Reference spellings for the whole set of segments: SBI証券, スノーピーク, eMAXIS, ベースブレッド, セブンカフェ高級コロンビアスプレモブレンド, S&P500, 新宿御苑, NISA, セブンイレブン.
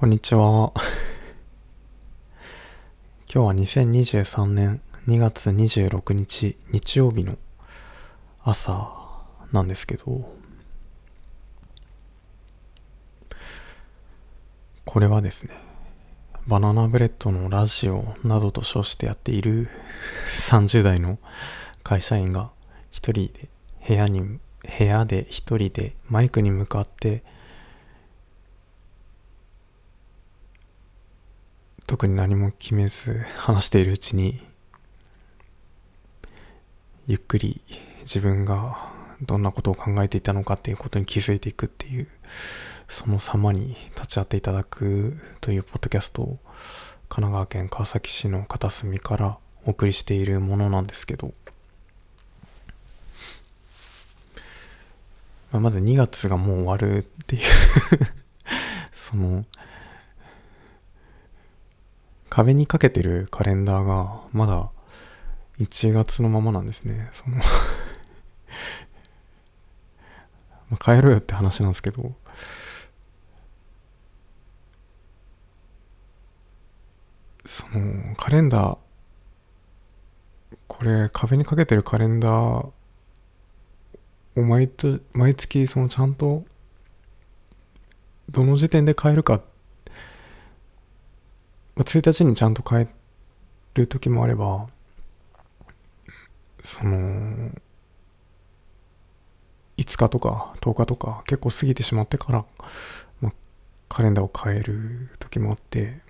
こんにちは。今日は2023年2月26日日曜日の朝なんですけど、これはですね、バナナブレッドのラジオなどと称してやっている30代の会社員が部屋で一人でマイクに向かって特に何も決めず話しているうちに、ゆっくり自分がどんなことを考えていたのかっていうことに気づいていくっていう、その様に立ち会っていただくというポッドキャストを神奈川県川崎市の片隅からお送りしているものなんですけど、まず2月がもう終わるっていうその壁にかけてるカレンダーがまだ1月のままなんですね。そのま変えろよって話なんですけど、そのカレンダー、これ壁にかけてるカレンダーを毎月そのちゃんとどの時点で変えるか、1日にちゃんと変える時もあれば、その5日とか10日とか結構過ぎてしまってから、カレンダーを変える時もあって、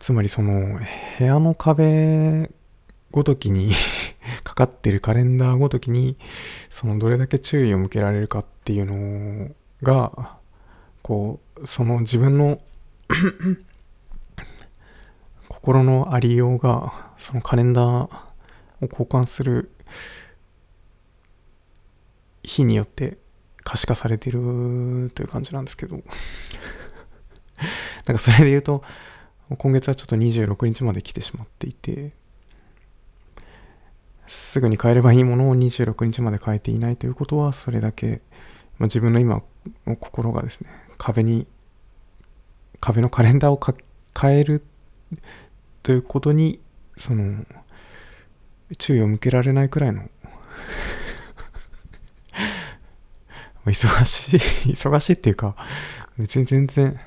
つまりその部屋の壁ごときにかかってるカレンダーごときに、そのどれだけ注意を向けられるかっていうのが、こうその自分の心のありようが、そのカレンダーを交換する日によって可視化されているという感じなんですけどなんかそれで言うと、今月はちょっと26日まで来てしまっていて、すぐに変えればいいものを26日まで変えていないということは、それだけ自分の今の心がですね、壁のカレンダーを変えるということに、その注意を向けられないくらいの忙しいっていうか、別に全然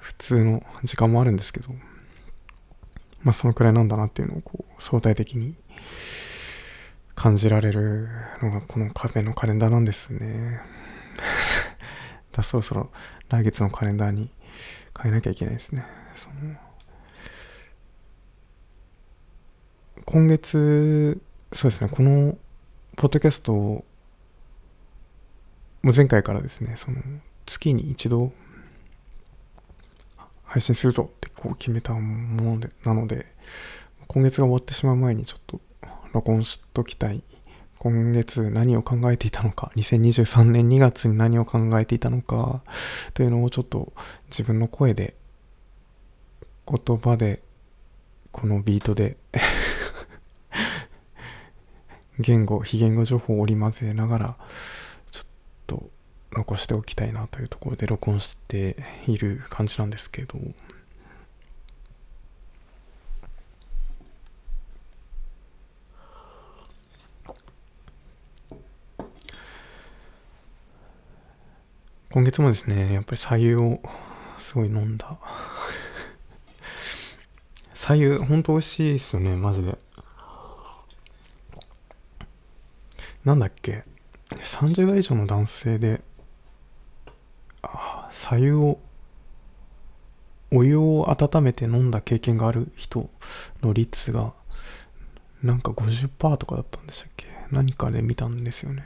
普通の時間もあるんですけど、そのくらいなんだなっていうのをこう相対的に感じられるのがこの壁のカレンダーなんですねだ、そろそろ来月のカレンダーに変えなきゃいけないですね。その今月、そうですね、このポッドキャストをもう前回からですね、その月に一度配信するぞってこう決めたもので、なので今月が終わってしまう前にちょっと録音しときたい。今月何を考えていたのか、2023年2月に何を考えていたのかというのを、ちょっと自分の声で、言葉で、このビートで言語、非言語情報を織り交ぜながらちょっと残しておきたいなというところで録音している感じなんですけど、今月もですね、やっぱり白湯をすごい飲んだ白湯ほんと美味しいですよね、マジで。なんだっけ、30代以上の男性で白湯を、お湯を温めて飲んだ経験がある人の率がなんか 50% とかだったんでしたっけ、何かで見たんですよね。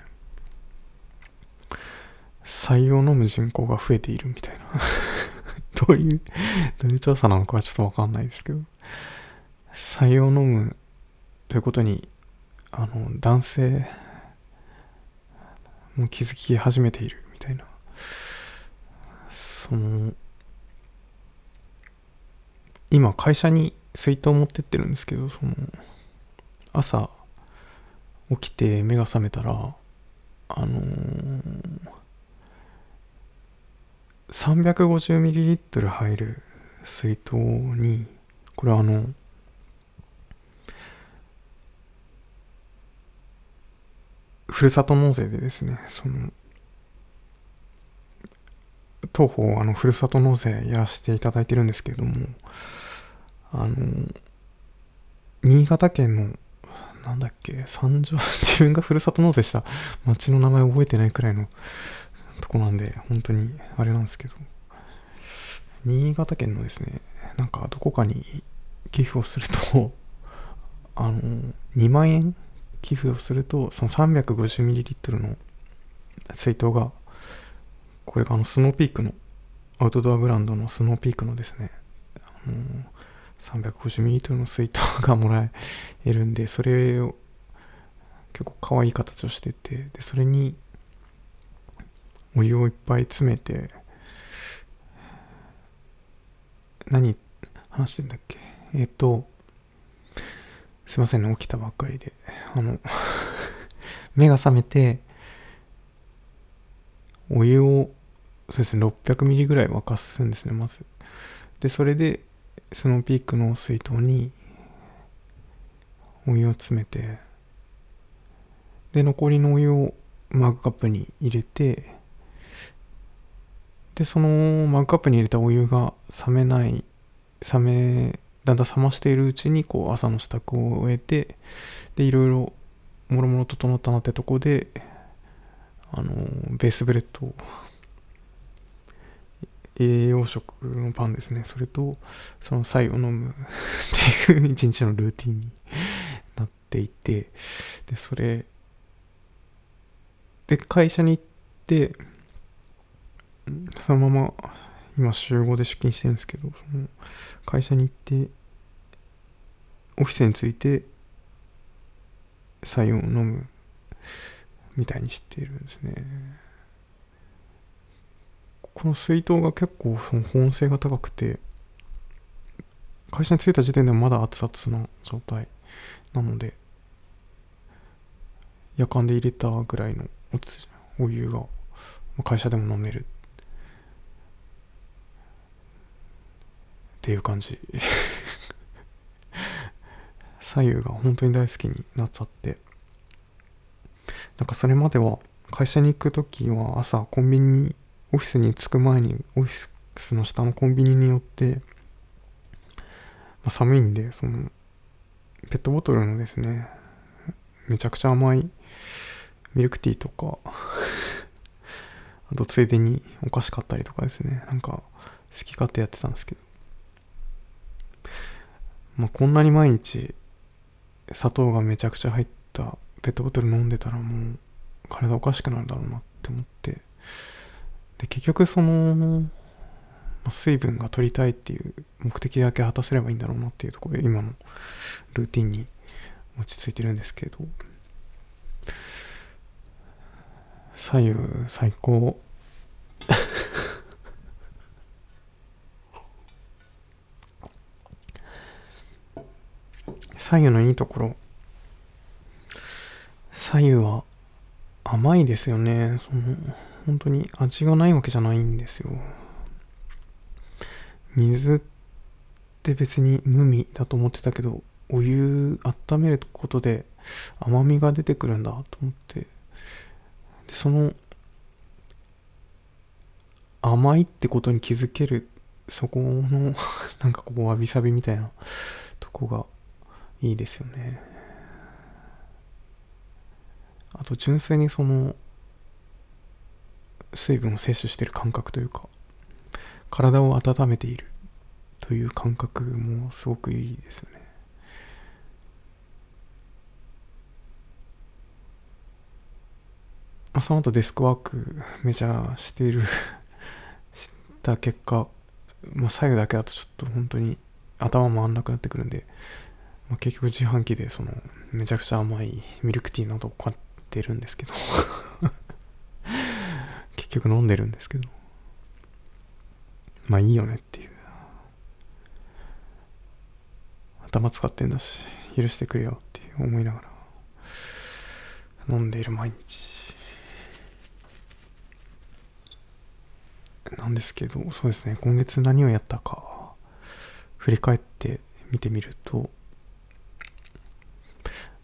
白湯を飲む人口が増えているみたいなどういう調査なのかはちょっと分かんないですけど、白湯を飲むということに男性も気づき始めているみたいな、その今会社に水筒を持ってってるんですけど、その朝起きて目が覚めたら 350ml 入る水筒に、これふるさと納税でですね、当方ふるさと納税やらせていただいてるんですけれども、新潟県の三条、自分がふるさと納税した町の名前覚えてないくらいのとこなんで、本当にあれなんですけど、新潟県のですね、どこかに寄付をすると、2万円寄付をすると、その 350ml の水筒が、これがスノーピークの、アウトドアブランドのスノーピークのですね、350ml の水筒がもらえるんで、それを結構可愛い形をしてて、でそれにお湯をいっぱい詰めて、何話してんだっけ、すいませんね、起きたばっかりで目が覚めて、お湯をそうですね、600ミリぐらい沸かすんですね、まず。でそれでスノーピークの水筒にお湯を詰めて、で残りのお湯をマグカップに入れて、でそのマグカップに入れたお湯がだんだん冷ましているうちに、こう朝の支度を終えて、でいろいろもろもろ整ったなってとこで、ベースブレッド、栄養食のパンですね、それとその白湯を飲むっていう一日のルーティンになっていて、でそれで会社に行って、そのまま今週5で出勤してるんですけど、その会社に行ってオフィスに着いて白湯を飲むみたいにしてるんですね。この水筒が結構保温性が高くて、会社に着いた時点でもまだ熱々な状態なので、夜間で入れたぐらいのお湯が会社でも飲めるっていう感じ白湯が本当に大好きになっちゃって、それまでは会社に行くときは朝コンビニに、オフィスに着く前にオフィスの下のコンビニに寄って、寒いんでペットボトルのですね、めちゃくちゃ甘いミルクティーとかあとついでにお菓子買ったりとかですね、好き勝手やってたんですけど、こんなに毎日砂糖がめちゃくちゃ入ったペットボトル飲んでたら、もう体おかしくなるだろうなって思って、で結局水分が取りたいっていう目的だけ果たせればいいんだろうなっていうところで、今のルーティンに落ち着いてるんですけど、白湯最高白湯のいいところ、白湯は甘いですよね。本当に味がないわけじゃないんですよ。水って別に無味だと思ってたけど、お湯温めることで甘みが出てくるんだと思って、でその甘いってことに気づける、そこのわびさびみたいなとこがいいですよね。あと純粋に水分を摂取している感覚というか、体を温めているという感覚もすごくいいですよね。その後デスクワークめちゃした結果、白湯だけだとちょっと本当に頭回んなくなってくるんで、結局自販機でめちゃくちゃ甘いミルクティーなどを買ってるんですけど結局飲んでるんですけど、いいよねっていう、頭使ってんだし許してくれよって思いながら飲んでいる毎日。なんですけど、そうですね、今月何をやったか振り返って見てみると、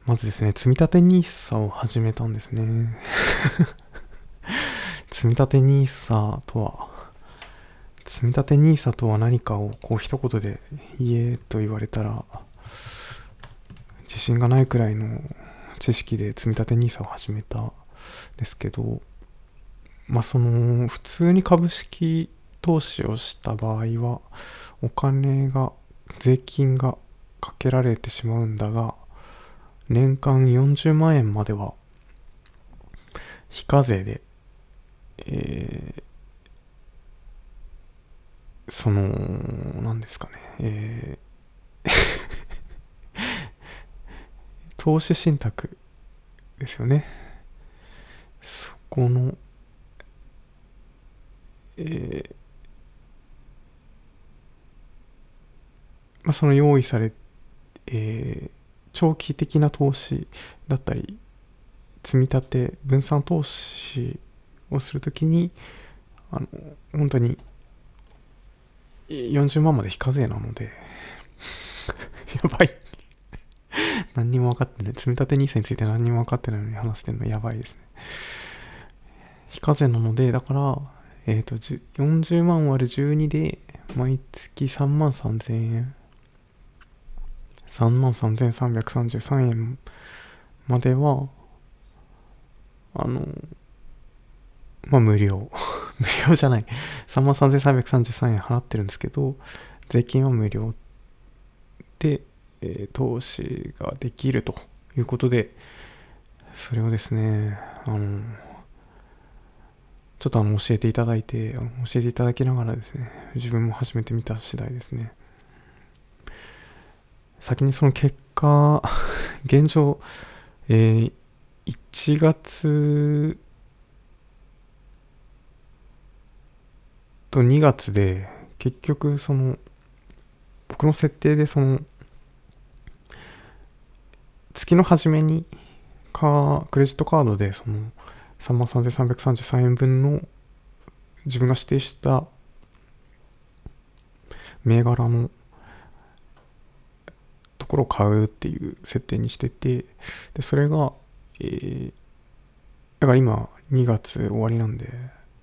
まずですね、積立 NISA を始めたんですね。積立 NISA とは何かをこう一言で言えと言われたら、自信がないくらいの知識で積立 NISA を始めたんですけど、まあその普通に株式投資をした場合はお金が、税金がかけられてしまうんだが、年間40万円までは非課税で、その何ですかね、投資信託ですよね。そこの、まあ、その用意され、長期的な投資だったり積み立て分散投資をするときに、本当に40万まで非課税なのでやばい何にも分かってない、積み立て NISA について何にも分かってないのに話してるのやばいですね。非課税なので、だから40万割る12で毎月33,000円、33,333 円まではまあ無料じゃない、 33,333 円払ってるんですけど、税金は無料で、投資ができるということで、それをですね、ちょっと教えていただきながらですね、自分も始めてみた次第ですね。先にその結果、現状、1月と2月で、結局その僕の設定でその月の初めにクレジットカードでその33,333 円分の自分が指定した銘柄のところを買うっていう設定にしてて、でそれが、だから今2月終わりなんで、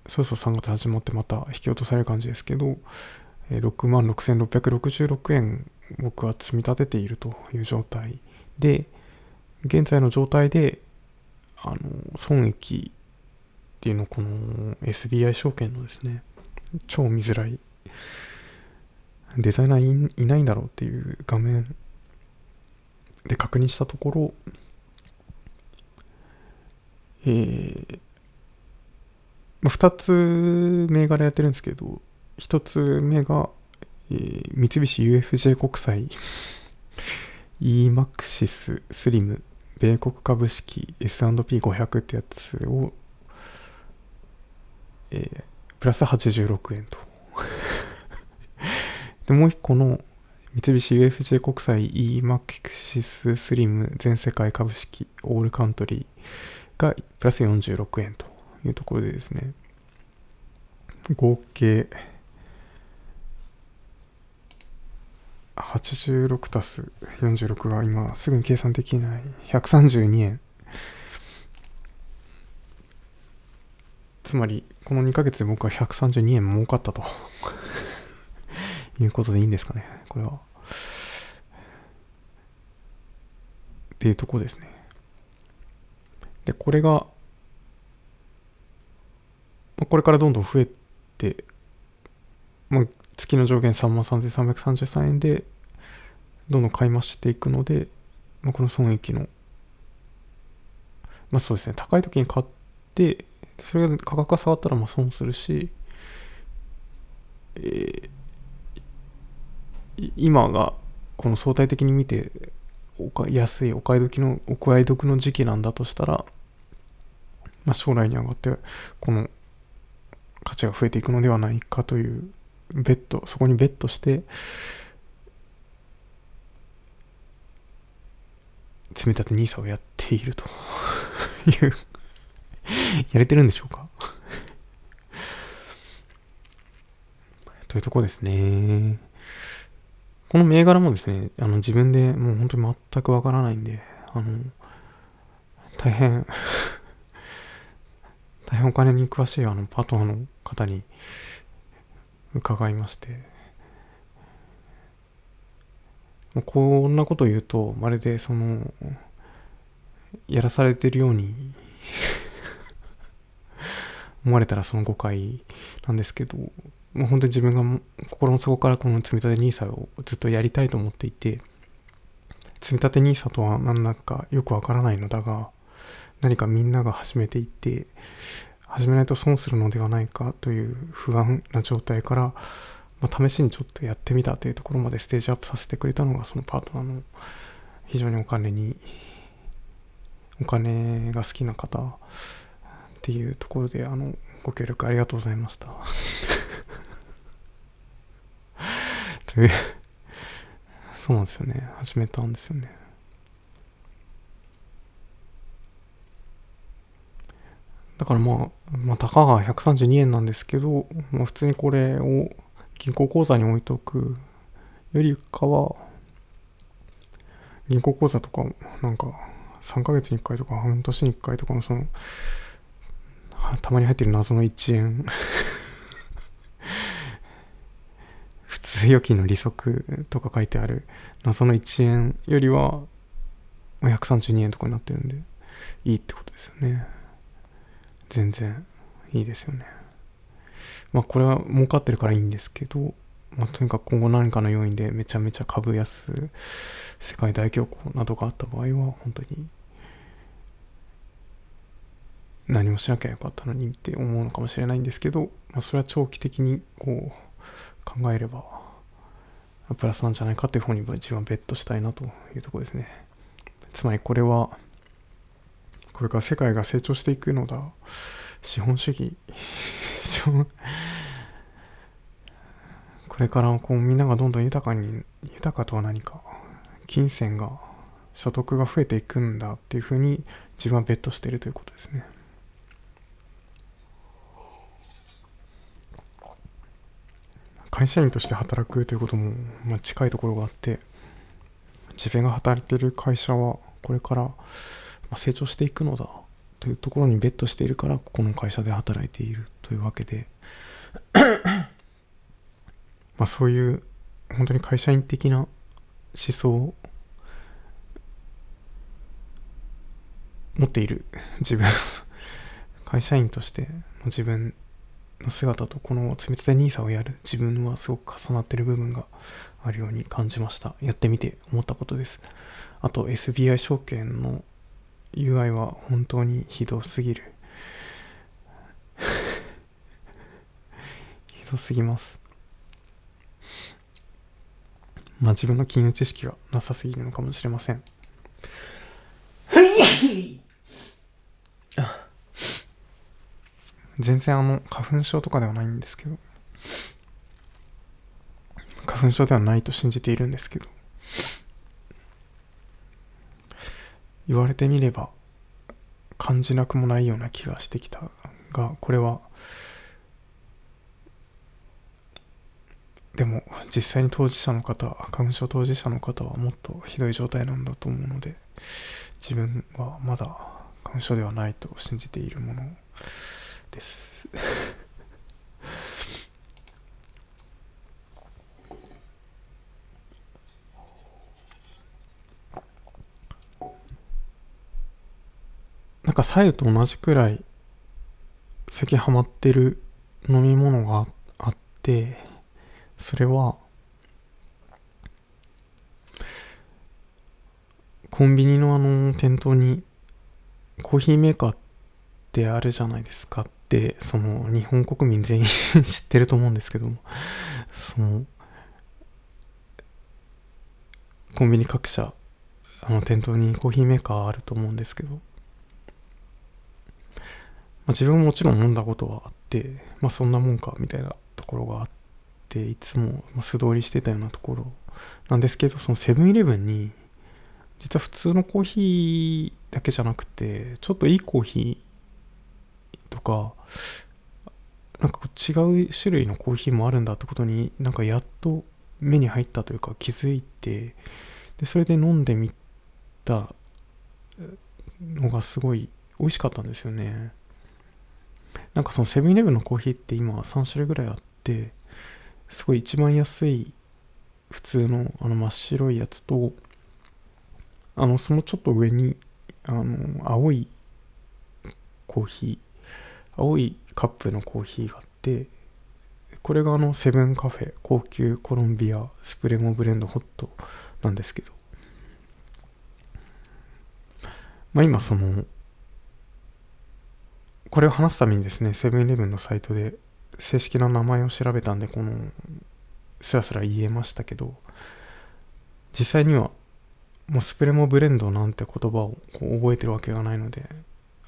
そろそろ3月始まってまた引き落とされる感じですけど、66,666 円僕は積み立てているという状態で、現在の状態で損益っていうのをこの SBI 証券のですね、超見づらい、デザイナーいないんだろうっていう画面で確認したところ、2つ銘柄やってるんですけど、1つ目が、三菱 UFJ 国債eMAXIS スリム米国株式 S&P500 ってやつを、プラス86円とでもう一個の三菱 UFJ 国債 eMAXIS スリム全世界株式オールカントリーがプラス46円というところでですね、合計86たす46が今すぐに計算できない、132円、つまりこの2ヶ月で僕は132円儲かったということでいいんですかね、これはっていうところですね。でこれがこれからどんどん増えて、月の上限 33,333 円でどんどん買い増していくので、この損益の、そうですね、高い時に買って、それが価格が下がったら損するし、今がこの相対的に見て安いお買い得の時期なんだとしたら、将来に上がってこの価値が増えていくのではないかというそこにベットして積み立て NISA をやっているというやれてるんでしょうかというところですね。この銘柄もですね、自分でもう本当に全くわからないんで、大変大変お金に詳しいパートナーの方に伺いまして、もうこんなこと言うとまるでやらされてるように思われたらその誤解なんですけど、もう本当に自分が心の底からこの積立 NISA をずっとやりたいと思っていて、積立 NISA とは何だかよくわからないのだが、何かみんなが始めていて、始めないと損するのではないかという不安な状態から、試しにちょっとやってみたというところまでステージアップさせてくれたのが、そのパートナーの非常にお金が好きな方っていうところで、ご協力ありがとうございましたというそうなんですよね、始めたんですよね。だからまあたかが132円なんですけど、普通にこれを銀行口座に置いとくよりかは、銀行口座とかなんか3ヶ月に1回とか半年に1回とかのたまに入ってる謎の1円普通預金の利息とか書いてある謎の1円よりは132円とかになってるんでいいってことですよね。全然いいですよね。これは儲かってるからいいんですけど、とにかく今後何かの要因でめちゃめちゃ株安、世界大恐慌などがあった場合は本当に何もしなきゃよかったのにって思うのかもしれないんですけど、それは長期的にこう考えればプラスなんじゃないかっていう方に自分はベットしたいなというところですね。つまりこれはこれから世界が成長していくのだ、資本主義これからみんながどんどん豊かとは何か、金銭が所得が増えていくんだっていうふうに自分はベットしているということですね。会社員として働くということも近いところがあって、自分が働いている会社はこれから成長していくのだというところにベットしているから、ここの会社で働いているというわけでそういう本当に会社員的な思想を持っている自分会社員としての自分の姿と、この積立 NISA をやる自分はすごく重なっている部分があるように感じました。やってみて思ったことです。あと SBI 証券の UI は本当にひどすぎるひどすぎます。自分の金融知識がなさすぎるのかもしれません全然花粉症とかではないんですけど、花粉症ではないと信じているんですけど、言われてみれば感じなくもないような気がしてきたが、これはでも実際に花粉症当事者の方はもっとひどい状態なんだと思うので、自分はまだ花粉症ではないと信じているものですなんか白湯と同じくらい咳はまってる飲み物があって、それはコンビニの店頭にコーヒーメーカーってあるじゃないですかって、日本国民全員知ってると思うんですけども、コンビニ各社店頭にコーヒーメーカーあると思うんですけど、自分ももちろん飲んだことはあって、そんなもんかみたいなところがあって、いつも素通りしてたようなところなんですけど、セブンイレブンに実は普通のコーヒーだけじゃなくて、ちょっといいコーヒーとかなんか違う種類のコーヒーもあるんだってことになんかやっと目に入ったというか気づいて、でそれで飲んでみたのがすごい美味しかったんですよね。なんかそのセブンイレブンのコーヒーって今3種類ぐらいあって、すごい一番安い普通のあの真っ白いやつと、あのそのちょっと上にあの青いコーヒー、青いカップのコーヒーがあって、これがあのセブンカフェ高級コロンビアスプレモブレンドホットなんですけど、まあ今そのこれを話すためにですね、セブンイレブンのサイトで正式な名前を調べたんで、このスラスラ言えましたけど、実際にはもうスプレモブレンドなんて言葉をこう覚えてるわけがないので、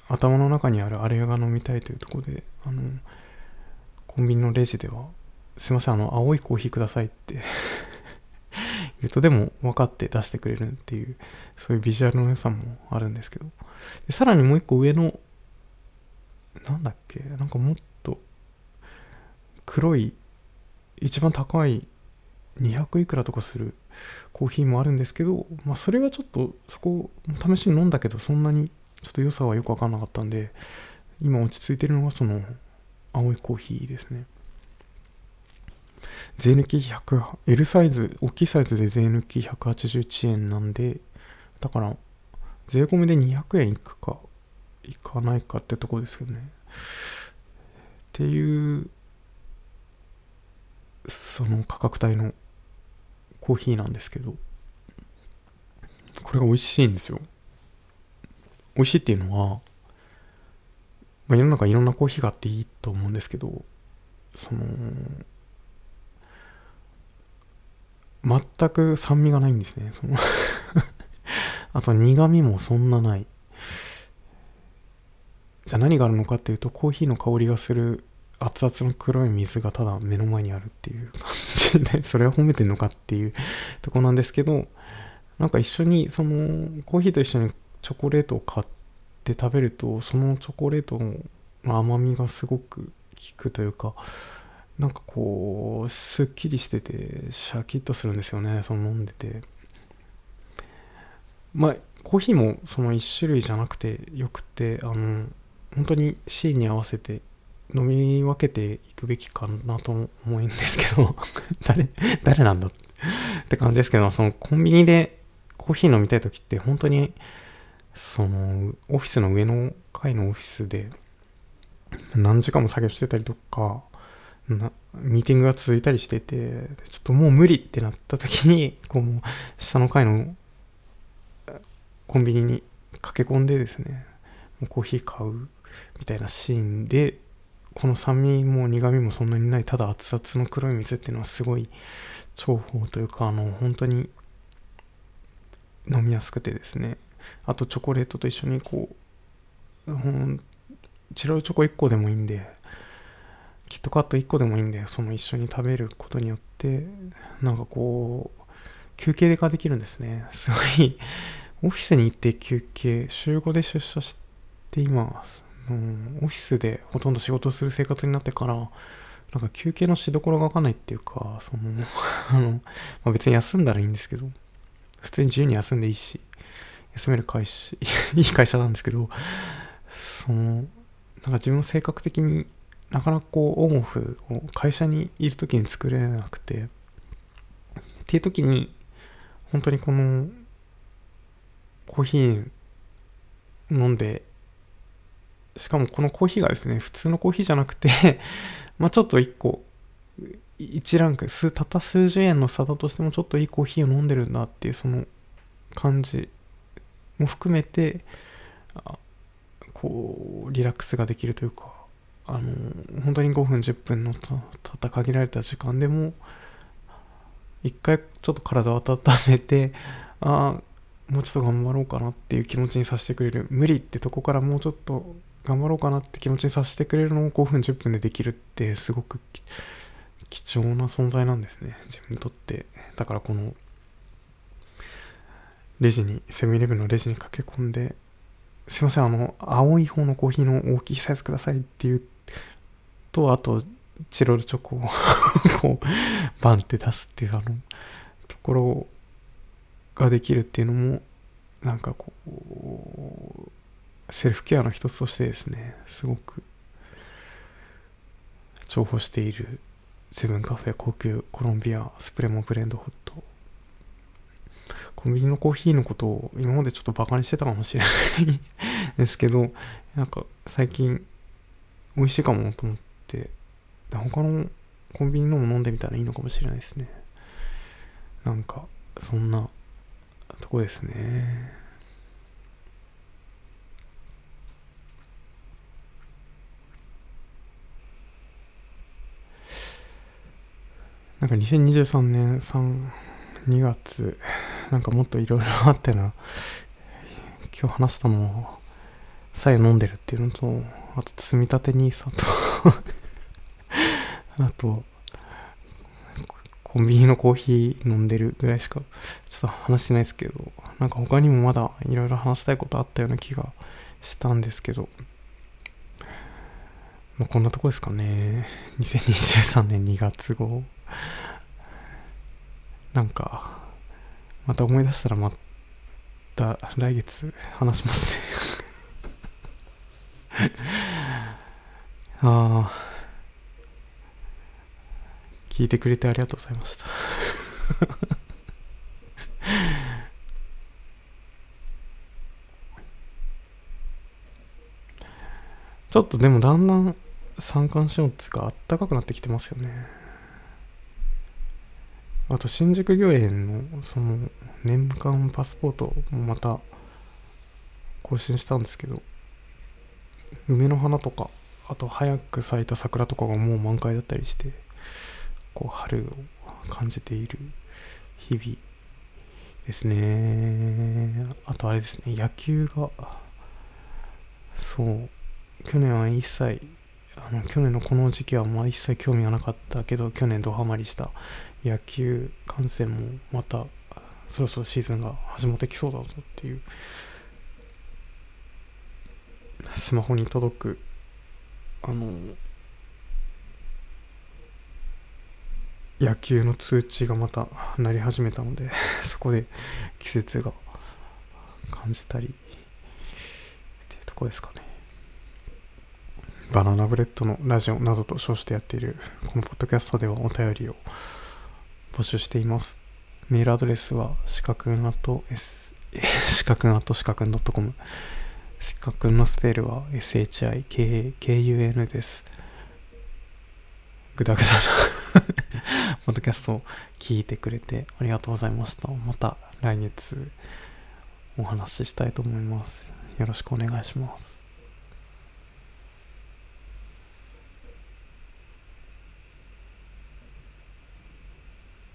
頭の中にあるあれが飲みたいというところで、あのコンビニのレジではすいません、あの青いコーヒーくださいって言うと、でも分かって出してくれるっていう、そういうビジュアルの良さもあるんですけど、でさらにもう一個上のなんだっけ、なんかもっと黒い一番高い200いくらとかするコーヒーもあるんですけど、まあそれはちょっとそこ試しに飲んだけど、そんなにちょっと良さはよく分からなかったんで、今落ち着いてるのがその青いコーヒーですね。税抜き100、L サイズ、大きいサイズで税抜き181円なんで、だから税込みで200円いくかいかないかってとこですけどね。っていうその価格帯のコーヒーなんですけど、これが美味しいんですよ。美味しいっていうのは、まあ、世の中いろんなコーヒーがあっていいと思うんですけど、その全く酸味がないんですね。そのあと苦味もそんなない。じゃあ何があるのかっていうと、コーヒーの香りがする熱々の黒い水がただ目の前にあるっていう感じで、それは褒めてんのかっていうとこなんですけど、なんか一緒にそのコーヒーと一緒にチョコレートを買って食べると、そのチョコレートの甘みがすごく効くというか、なんかこうすっきりしててシャキッとするんですよね、その飲んでて。まあコーヒーもその1種類じゃなくてよくて、あの本当にシーンに合わせて飲み分けていくべきかなと思うんですけど誰なんだって感じですけど、そのコンビニでコーヒー飲みたいときって本当にそのオフィスの上の階のオフィスで何時間も作業してたりとか、ミーティングが続いたりしてて、ちょっともう無理ってなったときにこう下の階のコンビニに駆け込んでですね、もうコーヒー買うみたいなシーンで、この酸味も苦味もそんなにない、ただ熱々の黒い水っていうのはすごい重宝というか、あの本当に飲みやすくてですね、あとチョコレートと一緒にこうチロルチョコ1個でもいいんで、キットカット1個でもいいんで、その一緒に食べることによってなんかこう休憩ができるんですね。すごいオフィスに行って休憩、週5で出社して今オフィスでほとんど仕事をする生活になってから、なんか休憩のしどころがわかんないっていうか、そのまあ、別に休んだらいいんですけど、普通に自由に休んでいいし、休める会社いい会社なんですけど、そのなんか自分の性格的になかなかこうオンオフを会社にいるときに作れなくて、っていうときに本当にこのコーヒー飲んで、しかもこのコーヒーがですね、普通のコーヒーじゃなくてまあちょっと1個1ランクたった数十円の差だとしてもちょっといいコーヒーを飲んでるんだっていう、その感じも含めてこうリラックスができるというか、本当に5分10分のたった限られた時間でも一回ちょっと体を温めて、もうちょっと頑張ろうかなっていう気持ちにさせてくれる、無理ってとこからもうちょっと頑張ろうかなって気持ちにさせてくれるのを5分10分でできるって、すごく貴重な存在なんですね、自分にとって。だからこのレジに、セブンイレブンのレジに駆け込んで、すいません、青い方のコーヒーの大きいサイズくださいっていうと、あとチロルチョコをこうバンって出すっていうあのところができるっていうのもなんかこうセルフケアの一つとしてですね、すごく重宝しているセブンカフェ高級コロンビアスプレモブレンドホット。コンビニのコーヒーのことを今までちょっとバカにしてたかもしれないですけど、なんか最近美味しいかもと思って、他のコンビニのも飲んでみたらいいのかもしれないですね。なんかそんなとこですね。なんか2023年2月なんかもっといろいろあってな、今日話したのはさえ飲んでるっていうのと、あと積み立てNISAとあとコンビニのコーヒー飲んでるぐらいしかちょっと話してないですけど、なんか他にもまだいろいろ話したいことあったような気がしたんですけど、まあ、こんなとこですかね。2023年2月号なんかまた思い出したらまた来月話しますねああ、聞いてくれてありがとうございましたちょっとでもだんだん三寒四温っていうかあったかくなってきてますよね。あと新宿御苑のその年間パスポートもまた更新したんですけど、梅の花とかあと早く咲いた桜とかがもう満開だったりして、こう春を感じている日々ですね。あとあれですね、野球が、そう去年は一切去年のこの時期はまあ一切興味がなかったけど、去年ドハマりした野球観戦もまたそろそろシーズンが始まってきそうだぞっていう、スマホに届く野球の通知がまた鳴り始めたのでそこで季節が感じたりっていうとこですかね。バナナブレッドのラジオなどと称してやっているこのポッドキャストではお便りを募集しています。メールアドレスはシカ君@シカ君.com、 シカ君のスペルは SHIKAKUN です。グダグダなポッドキャストを聞いてくれてありがとうございました。また来月お話ししたいと思います。よろしくお願いします。